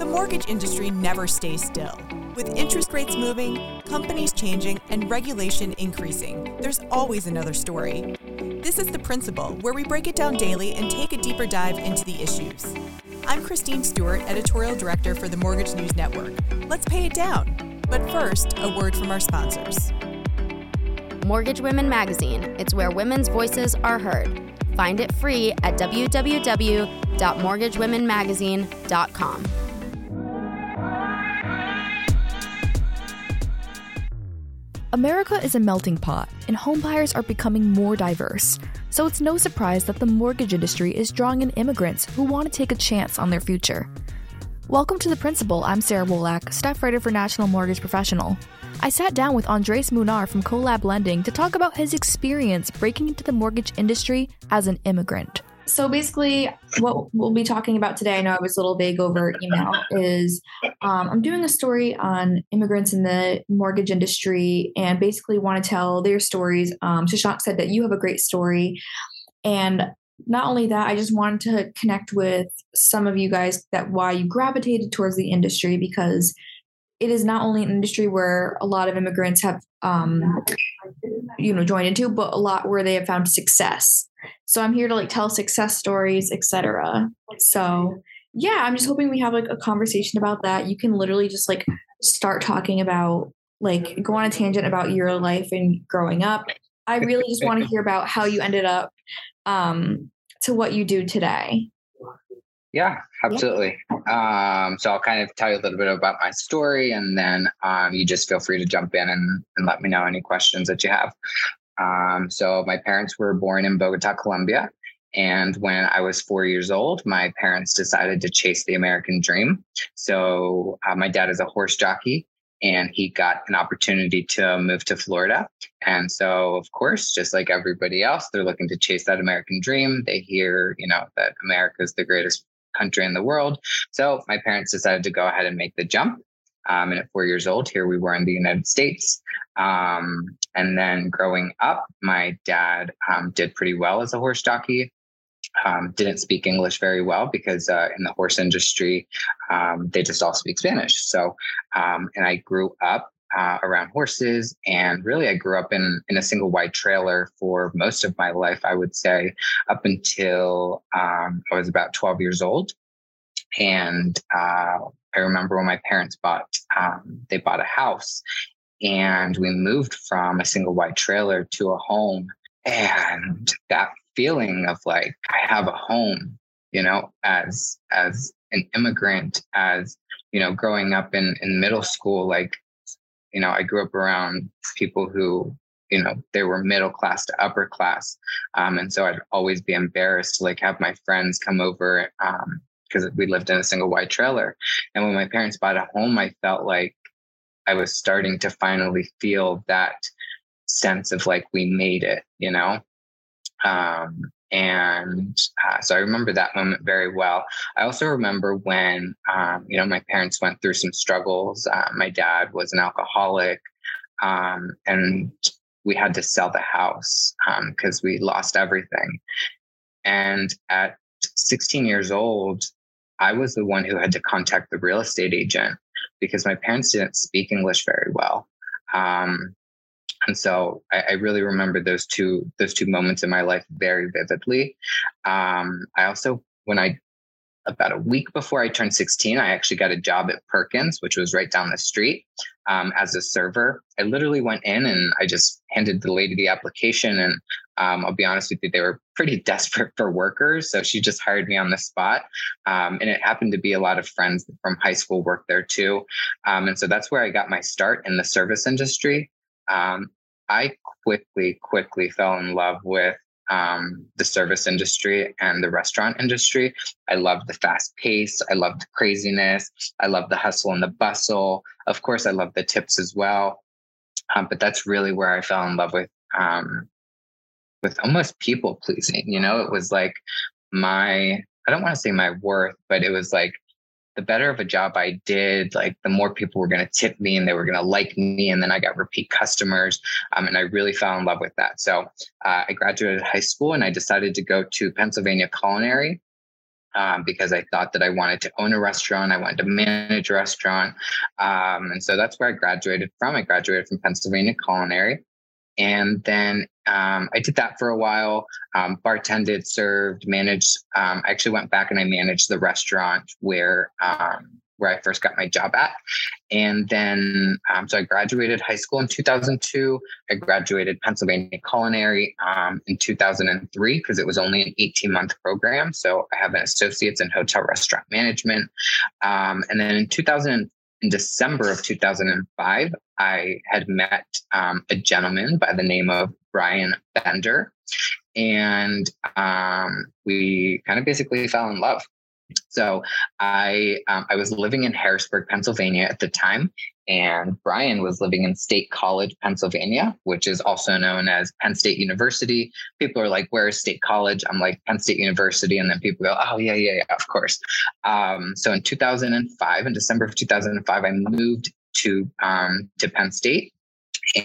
The mortgage industry never stays still. With interest rates moving, companies changing, and regulation increasing, there's always another story. This is The Principal, where we break it down daily and take a deeper dive into the issues. I'm Christine Stewart, Editorial Director for the Mortgage News Network. Let's pay it down. But first, a word from our sponsors. Mortgage Women Magazine. It's where women's voices are heard. Find it free at www.mortgagewomenmagazine.com. America is a melting pot, and home buyers are becoming more diverse. So it's no surprise that the mortgage industry is drawing in immigrants who want to take a chance on their future. Welcome to The Principal. I'm Sarah Wolak, staff writer for National Mortgage Professional. I sat down with Andres Munar from Colab Lending to talk about his experience breaking into the mortgage industry as an immigrant. So basically, what we'll be talking about today, I know I was a little vague over email, is I'm doing a story on immigrants in the mortgage industry and basically want to tell their stories. Shashank said that you have a great story. And not only that, I just wanted to connect with some of you guys that why you gravitated towards the industry, because it is not only an industry where a lot of immigrants have, joined into, but a lot where they have found success. So I'm here to tell success stories, etc. So yeah, I'm just hoping we have a conversation about that. You can literally just start talking about go on a tangent about your life and growing up. I really just want to hear about how you ended up to what you do today. Yeah, absolutely. Yeah. So I'll kind of tell you a little bit about my story, and then you just feel free to jump in and let me know any questions that you have. So my parents were born in Bogota, Colombia. And when I was 4 years old, my parents decided to chase the American dream. So my dad is a horse jockey, and he got an opportunity to move to Florida. And so, of course, just like everybody else, they're looking to chase that American dream. They hear, that America is the greatest country in the world. So my parents decided to go ahead and make the jump. And at 4 years old, here we were in the United States. And then growing up, my dad did pretty well as a horse jockey. Didn't speak English very well because in the horse industry, they just all speak Spanish. So, and I grew up around horses, and really I grew up in a single wide trailer for most of my life, I would say, up until I was about 12 years old. And I remember when my parents bought a house, and we moved from a single wide trailer to a home. And that feeling of I have a home, as an immigrant, growing up in middle school, I grew up around people who, they were middle class to upper class. And so I'd always be embarrassed to have my friends come over, because we lived in a single wide trailer. And when my parents bought a home, I felt like I was starting to finally feel that sense of we made it, so I remember that moment very well. I also remember when, my parents went through some struggles. My dad was an alcoholic, and we had to sell the house because we lost everything. And at 16 years old, I was the one who had to contact the real estate agent because my parents didn't speak English very well. And so I really remember those two moments in my life very vividly. I also, about a week before I turned 16, I actually got a job at Perkins, which was right down the street, as a server. I literally went in and I just handed the lady the application. And I'll be honest with you, they were pretty desperate for workers. So she just hired me on the spot. And it happened to be a lot of friends from high school worked there too. And so that's where I got my start in the service industry. I quickly fell in love with the service industry and the restaurant industry. I loved the fast pace. I loved the craziness. I loved the hustle and the bustle. Of course, I loved the tips as well. But that's really where I fell in love with almost people pleasing. It was I don't want to say my worth, but it was the better of a job I did, the more people were going to tip me and they were going to like me. And then I got repeat customers. And I really fell in love with that. So I graduated high school and I decided to go to Pennsylvania Culinary. because I thought that I wanted to own a restaurant. I wanted to manage a restaurant. And so that's where I graduated from. I graduated from Pennsylvania Culinary. And then I did that for a while, bartended, served, managed. I actually went back and I managed the restaurant where I first got my job at. And then, so I graduated high school in 2002. I graduated Pennsylvania Culinary in 2003 because it was only an 18-month program. So I have an associate's in hotel restaurant management. And then in December of 2005, I had met a gentleman by the name of Brian Bender. And we kind of basically fell in love. So I was living in Harrisburg, Pennsylvania at the time, and Brian was living in State College, Pennsylvania, which is also known as Penn State University. People are like, where is State College? I'm like, Penn State University. And then people go, oh, yeah, of course. So in 2005, in December of 2005, I moved to Penn State.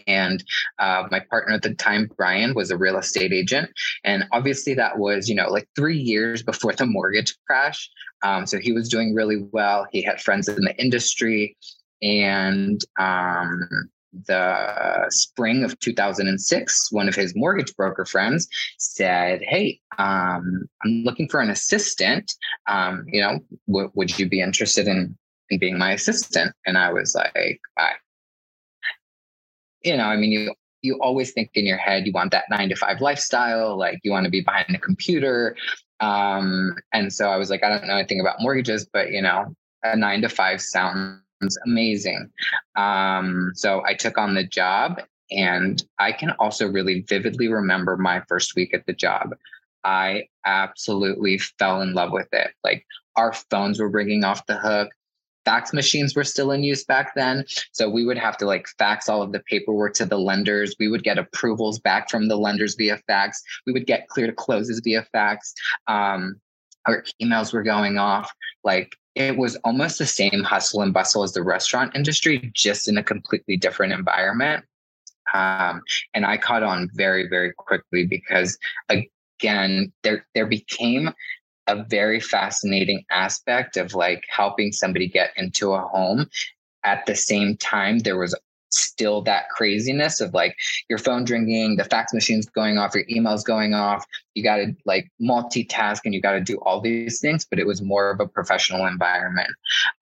And my partner at the time, Brian, was a real estate agent. And obviously that was, like 3 years before the mortgage crash. So he was doing really well. He had friends in the industry. And the spring of 2006, one of his mortgage broker friends said, hey, I'm looking for an assistant. Would you be interested in being my assistant? And I was like, you always think in your head, you want that 9-to-5 lifestyle, like you want to be behind the computer. And so I was like, I don't know anything about mortgages, but a 9-to-5 sounds amazing. So I took on the job, and I can also really vividly remember my first week at the job. I absolutely fell in love with it. Like, our phones were ringing off the hook. Fax machines were still in use back then. So we would have to fax all of the paperwork to the lenders. We would get approvals back from the lenders via fax. We would get clear to closes via fax. Our emails were going off. It was almost the same hustle and bustle as the restaurant industry, just in a completely different environment. And I caught on very, very quickly because, again, there became a very fascinating aspect of helping somebody get into a home. At the same time, there was still that craziness of your phone ringing, the fax machine's going off, your email's going off. You got to multitask and you got to do all these things, but it was more of a professional environment.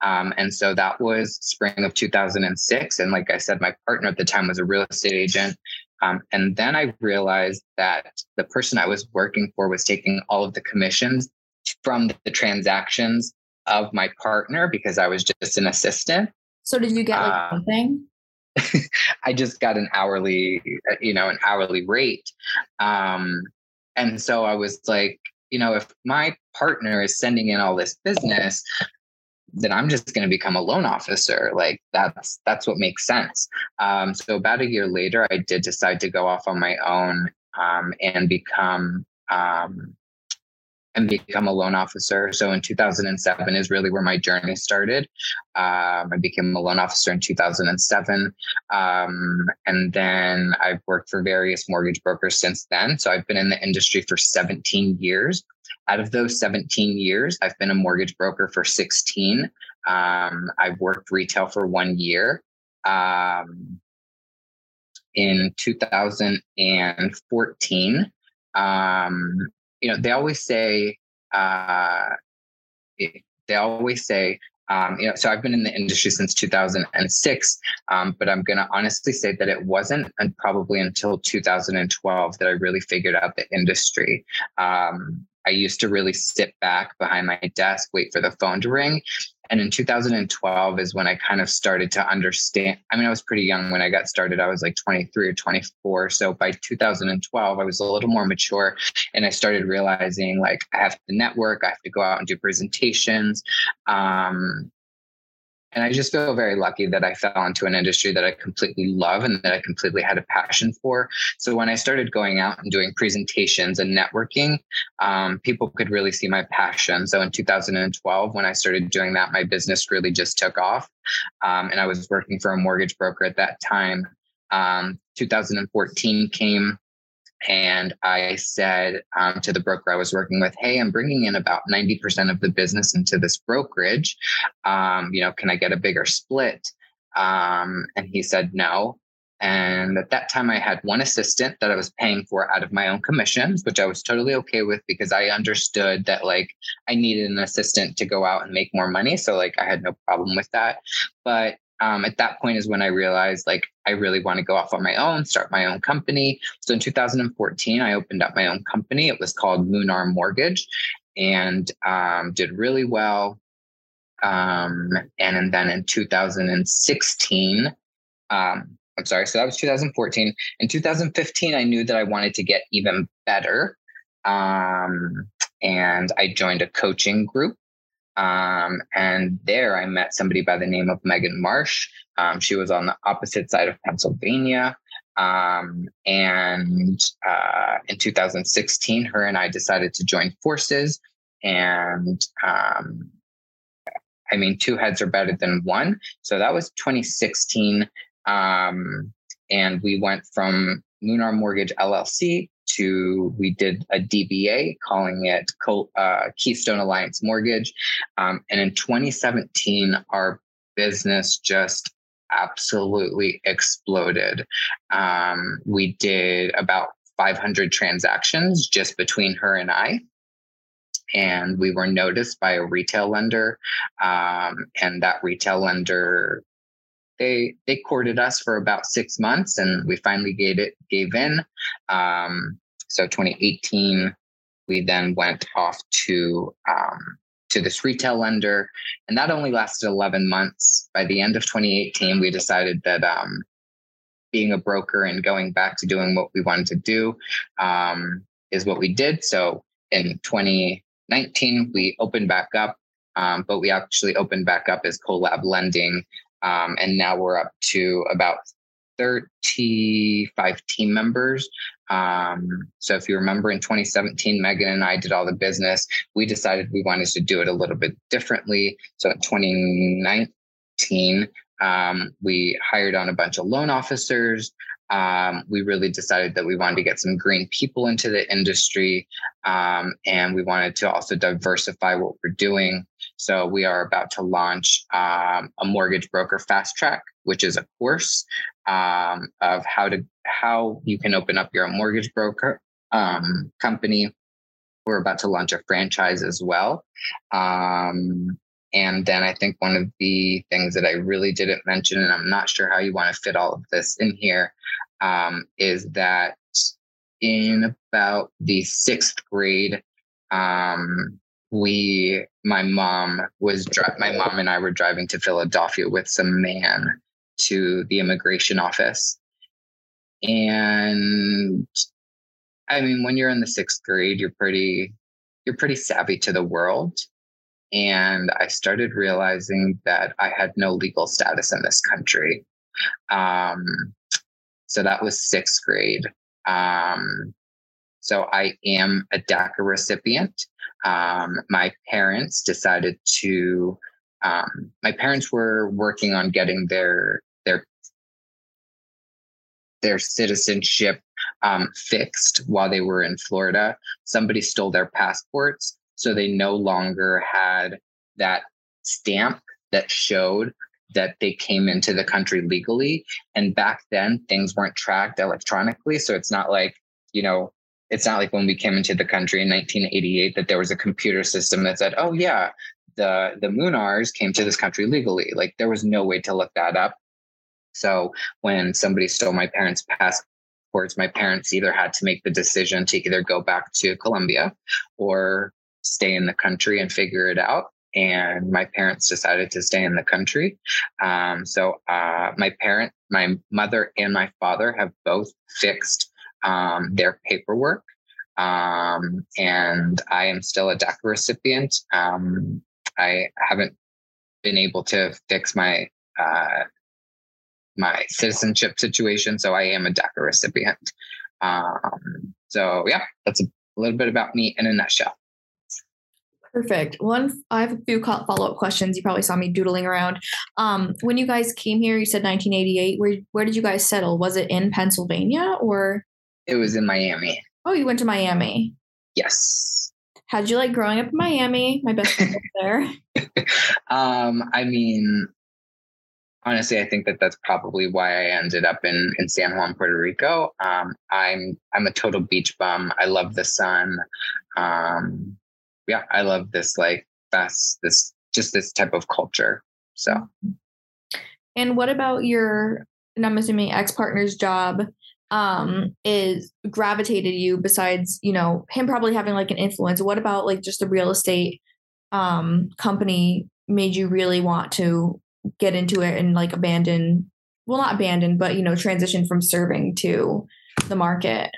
And so that was spring of 2006. And like I said, my partner at the time was a real estate agent. And then I realized that the person I was working for was taking all of the commissions from the transactions of my partner because I was just an assistant. So did you get something? I just got an hourly, an hourly rate. And so I was like, if my partner is sending in all this business, then I'm just going to become a loan officer. That's what makes sense. So about a year later, I did decide to go off on my own, and become a loan officer. So in 2007 is really where my journey started. I became a loan officer in 2007. And then I've worked for various mortgage brokers since then. So I've been in the industry for 17 years. Out of those 17 years, I've been a mortgage broker for 16. I've worked retail for 1 year. In 2014, so I've been in the industry since 2006, but I'm going to honestly say that it wasn't probably until 2012 that I really figured out the industry. I used to really sit back behind my desk, wait for the phone to ring. And in 2012 is when I kind of started to understand. I mean, I was pretty young when I got started. I was 23 or 24. So by 2012, I was a little more mature, and I started realizing I have to network, I have to go out and do presentations. And I just feel very lucky that I fell into an industry that I completely love and that I completely had a passion for. So when I started going out and doing presentations and networking, people could really see my passion. So in 2012, when I started doing that, my business really just took off. And I was working for a mortgage broker at that time. 2014 came. And I said to the broker I was working with, hey, I'm bringing in about 90% of the business into this brokerage. Can I get a bigger split? And he said, no. And at that time I had one assistant that I was paying for out of my own commissions, which I was totally okay with because I understood that I needed an assistant to go out and make more money. So I had no problem with that. But at that point is when I realized I really want to go off on my own, start my own company. So in 2014, I opened up my own company. It was called Lunar Mortgage and did really well. And then in 2016, so that was 2014. In 2015, I knew that I wanted to get even better. And I joined a coaching group. And there I met somebody by the name of Megan Marsh. She was on the opposite side of Pennsylvania. And in 2016, her and I decided to join forces. And two heads are better than one. So that was 2016. And we went from Lunar Mortgage LLC we did a DBA calling it Keystone Alliance Mortgage. And in 2017, our business just absolutely exploded. We did about 500 transactions just between her and I. And we were noticed by a retail lender. And that retail lender, they courted us for about 6 months and we finally gave in. So 2018, we then went off to this retail lender, and that only lasted 11 months. By the end of 2018, we decided that being a broker and going back to doing what we wanted to do is what we did. So in 2019, we opened back up, but we actually opened back up as Colab Lending. And now we're up to about 35 team members. So if you remember in 2017, Megan and I did all the business. We decided we wanted to do it a little bit differently. So in 2019, we hired on a bunch of loan officers. We really decided that we wanted to get some green people into the industry. And we wanted to also diversify what we're doing. So we are about to launch a mortgage broker fast track, which is a course of how you can open up your own mortgage broker company. We're about to launch a franchise as well. And then I think one of the things that I really didn't mention, and I'm not sure how you want to fit all of this in here, is that in about the sixth grade, my mom and I were driving to Philadelphia with some man to the immigration office. And when you're in the sixth grade, you're pretty savvy to the world. And I started realizing that I had no legal status in this country. So that was sixth grade. So I am a DACA recipient. My parents decided to, my parents were working on getting their citizenship fixed while they were in Florida. Somebody stole their passports. So they no longer had that stamp that showed that they came into the country legally. And back then things weren't tracked electronically. So it's not like when we came into the country in 1988 that there was a computer system that said, oh yeah, the Munars came to this country legally. There was no way to look that up. So when somebody stole my parents' passport, my parents either had to make the decision to either go back to Colombia or stay in the country and figure it out. And my parents decided to stay in the country. My mother and my father have both fixed their paperwork. And I am still a DACA recipient. I haven't been able to fix my citizenship situation. So I am a DACA recipient. That's a little bit about me in a nutshell. Perfect. I have a few follow-up questions. You probably saw me doodling around. When you guys came here, you said 1988. Where did you guys settle? Was it in Pennsylvania or? It was in Miami. Oh, you went to Miami. Yes. How'd you like growing up in Miami? My best friend was there. I mean, honestly, I think that that's probably why I ended up in San Juan, Puerto Rico. I'm a total beach bum. I love the sun. Yeah, I love this, like, this type of culture. So. And what about your, and I'm assuming ex-partner's job, is gravitated you besides, you know, him probably having like an influence. What about like just the real estate, company made you really want to get into it and like abandon, well, not abandon, but, you know, transition from serving to the market?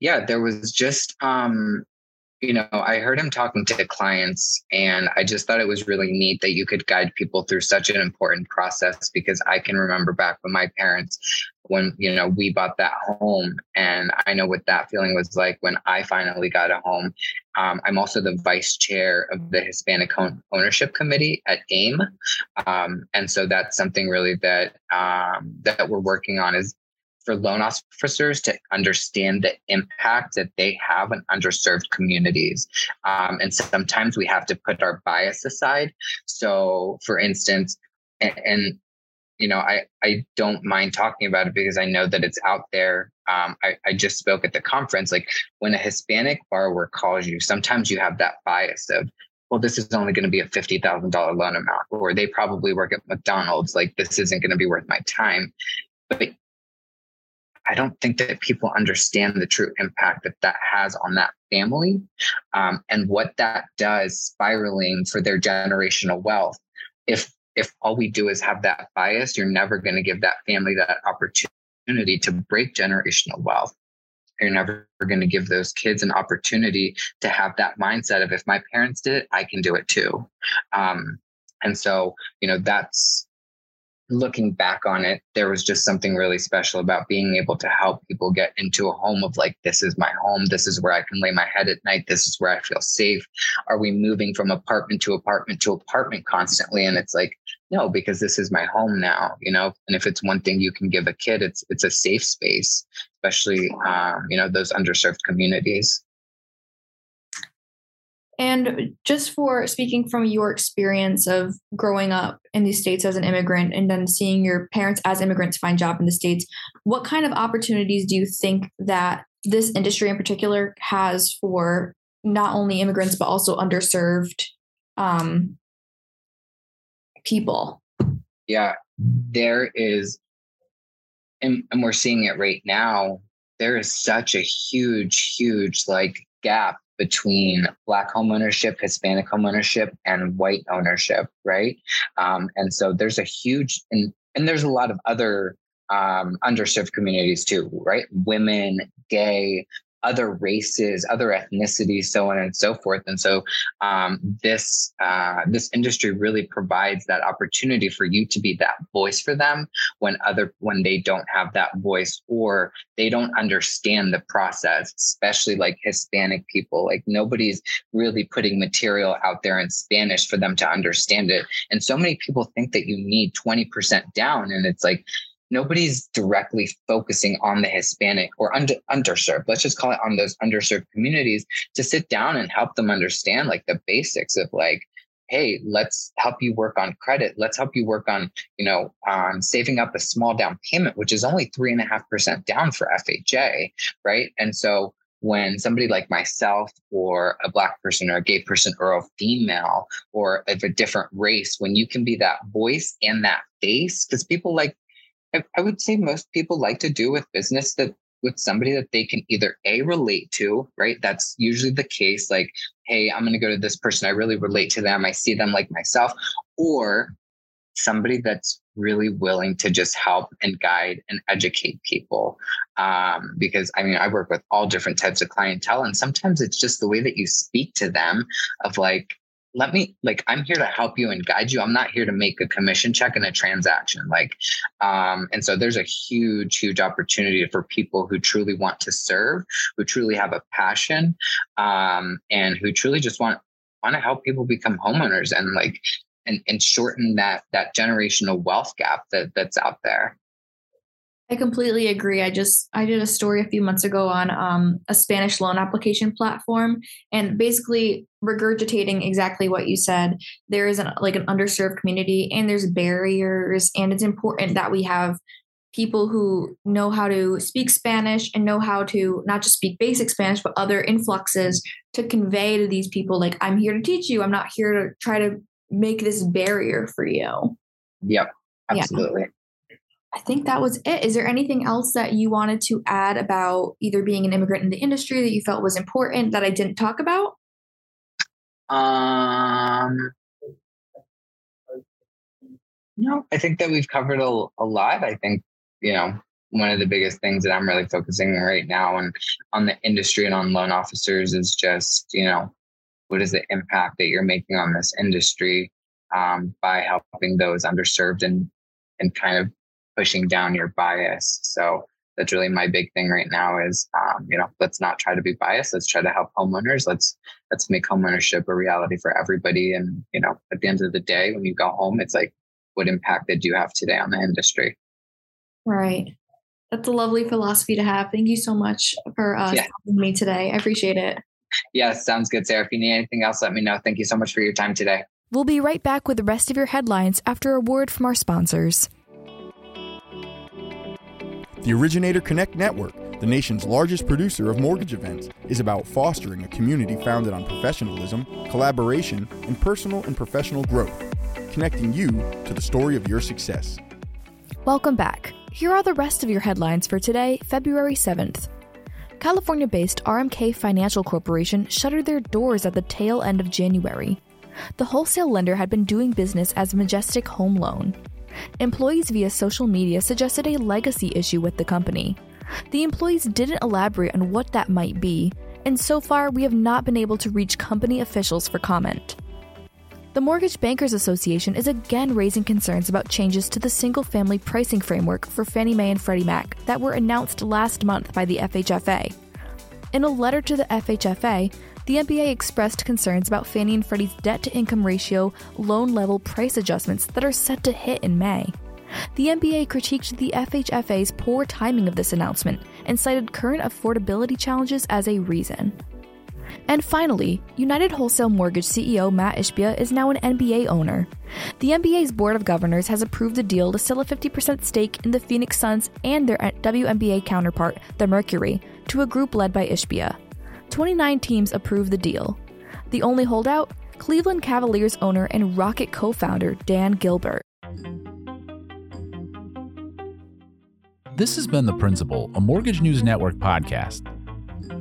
Yeah, there was just, you know, I heard him talking to clients and I just thought it was really neat that you could guide people through such an important process, because I can remember back when my parents, when, you know, we bought that home, and I know what that feeling was like when I finally got a home. I'm also the vice chair of the Hispanic Ownership Committee at AIM. And so that's something really that, that we're working on, is for loan officers to understand the impact that they have on underserved communities. And sometimes we have to put our bias aside. So for instance, and you know, I don't mind talking about it because I know that it's out there. I just spoke at the conference, like when a Hispanic borrower calls you, sometimes you have that bias of, well, this is only going to be a $50,000 loan amount, or they probably work at McDonald's, like this isn't going to be worth my time. But I don't think that people understand the true impact that that has on that family, and what that does spiraling for their generational wealth. If all we do is have that bias, you're never going to give that family that opportunity to break generational wealth. You're never going to give those kids an opportunity to have that mindset of, if my parents did it, I can do it too. And so, you know, that's, looking back on it, there was just something really special about being able to help people get into a home of like, this is my home. This is where I can lay my head at night. This is where I feel safe. Are we moving from apartment to apartment to apartment constantly? And it's like, no, because this is my home now, you know? And if it's one thing you can give a kid, it's a safe space, especially, you know, those underserved communities. And just for speaking from your experience of growing up in the States as an immigrant and then seeing your parents as immigrants find job in the States, what kind of opportunities do you think that this industry in particular has for not only immigrants, but also underserved people? Yeah, there is, and we're seeing it right now, there is such a huge like gap between Black homeownership, Hispanic homeownership, and white ownership, right? And so there's a huge, and there's a lot of other underserved communities too, right? Women, gay, other races, other ethnicities, so on and so forth. And so this industry really provides that opportunity for you to be that voice for them when they don't have that voice, or they don't understand the process, especially like Hispanic people. Like nobody's really putting material out there in Spanish for them to understand it. And so many people think that you need 20% down, and it's like, nobody's directly focusing on the Hispanic or underserved, let's just call it, on those underserved communities, to sit down and help them understand like the basics of like, hey, let's help you work on credit. Let's help you work on, you know, saving up a small down payment, which is only 3.5% down for FHA, right? And so when somebody like myself or a Black person or a gay person or a female or of a different race, when you can be that voice and that face, because people like, I would say most people like to do with business that with somebody that they can either A, relate to, right? That's usually the case. Like, hey, I'm going to go to this person. I really relate to them. I see them like myself, or somebody that's really willing to just help and guide and educate people. Because I mean, I work with all different types of clientele, and sometimes it's just the way that you speak to them of like, let me, like, I'm here to help you and guide you. I'm not here to make a commission check and a transaction. Like, and so there's a huge opportunity for people who truly want to serve, who truly have a passion, and who truly just want to help people become homeowners and like, and shorten that generational wealth gap that's out there. I completely agree. I did a story a few months ago on a Spanish loan application platform, and basically regurgitating exactly what you said. There is an underserved community, and there's barriers, and it's important that we have people who know how to speak Spanish and know how to not just speak basic Spanish, but other influxes to convey to these people, like, I'm here to teach you. I'm not here to try to make this barrier for you. Yep, absolutely. Yeah. I think that was it. Is there anything else that you wanted to add about either being an immigrant in the industry that you felt was important that I didn't talk about? No, I think that we've covered a lot. I think, one of the biggest things that I'm really focusing on right now and on the industry and on loan officers is just, what is the impact that you're making on this industry by helping those underserved and kind of pushing down your bias. So that's really my big thing right now is, let's not try to be biased. Let's try to help homeowners. Let's make homeownership a reality for everybody. And, at the end of the day, when you go home, it's like, what impact did you have today on the industry? Right. That's a lovely philosophy to have. Thank you so much for helping me today. I appreciate it. Yeah, sounds good, Sarah. If you need anything else, let me know. Thank you so much for your time today. We'll be right back with the rest of your headlines after a word from our sponsors. The Originator Connect Network, the nation's largest producer of mortgage events, is about fostering a community founded on professionalism, collaboration, and personal and professional growth, connecting you to the story of your success. Welcome back. Here are the rest of your headlines for today, February 7th. California-based RMK Financial Corporation shuttered their doors at the tail end of January. The wholesale lender had been doing business as Majestic Home Loan. Employees via social media suggested a legacy issue with the company. The employees didn't elaborate on what that might be, and so far we have not been able to reach company officials for comment. The Mortgage Bankers Association is again raising concerns about changes to the single-family pricing framework for Fannie Mae and Freddie Mac that were announced last month by the FHFA. In a letter to the FHFA, the MBA expressed concerns about Fannie and Freddie's debt-to-income ratio loan-level price adjustments that are set to hit in May. The MBA critiqued the FHFA's poor timing of this announcement and cited current affordability challenges as a reason. And finally, United Wholesale Mortgage CEO Matt Ishbia is now an NBA owner. The NBA's Board of Governors has approved a deal to sell a 50% stake in the Phoenix Suns and their WNBA counterpart, the Mercury, to a group led by Ishbia. 29 teams approved the deal. The only holdout? Cleveland Cavaliers owner and Rocket co-founder Dan Gilbert. This has been The Principal, a Mortgage News Network podcast.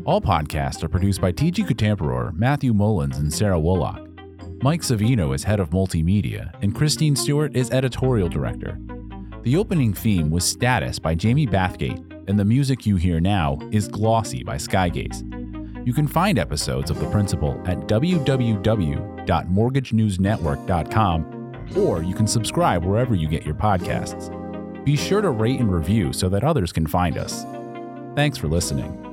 All podcasts are produced by T.G. Kutamperor, Matthew Mullins, and Sarah Woolock. Mike Savino is head of multimedia, and Christine Stewart is editorial director. The opening theme was Status by Jamie Bathgate, and the music you hear now is Glossy by Skygaze. You can find episodes of The Principal at www.mortgagenewsnetwork.com, or you can subscribe wherever you get your podcasts. Be sure to rate and review so that others can find us. Thanks for listening.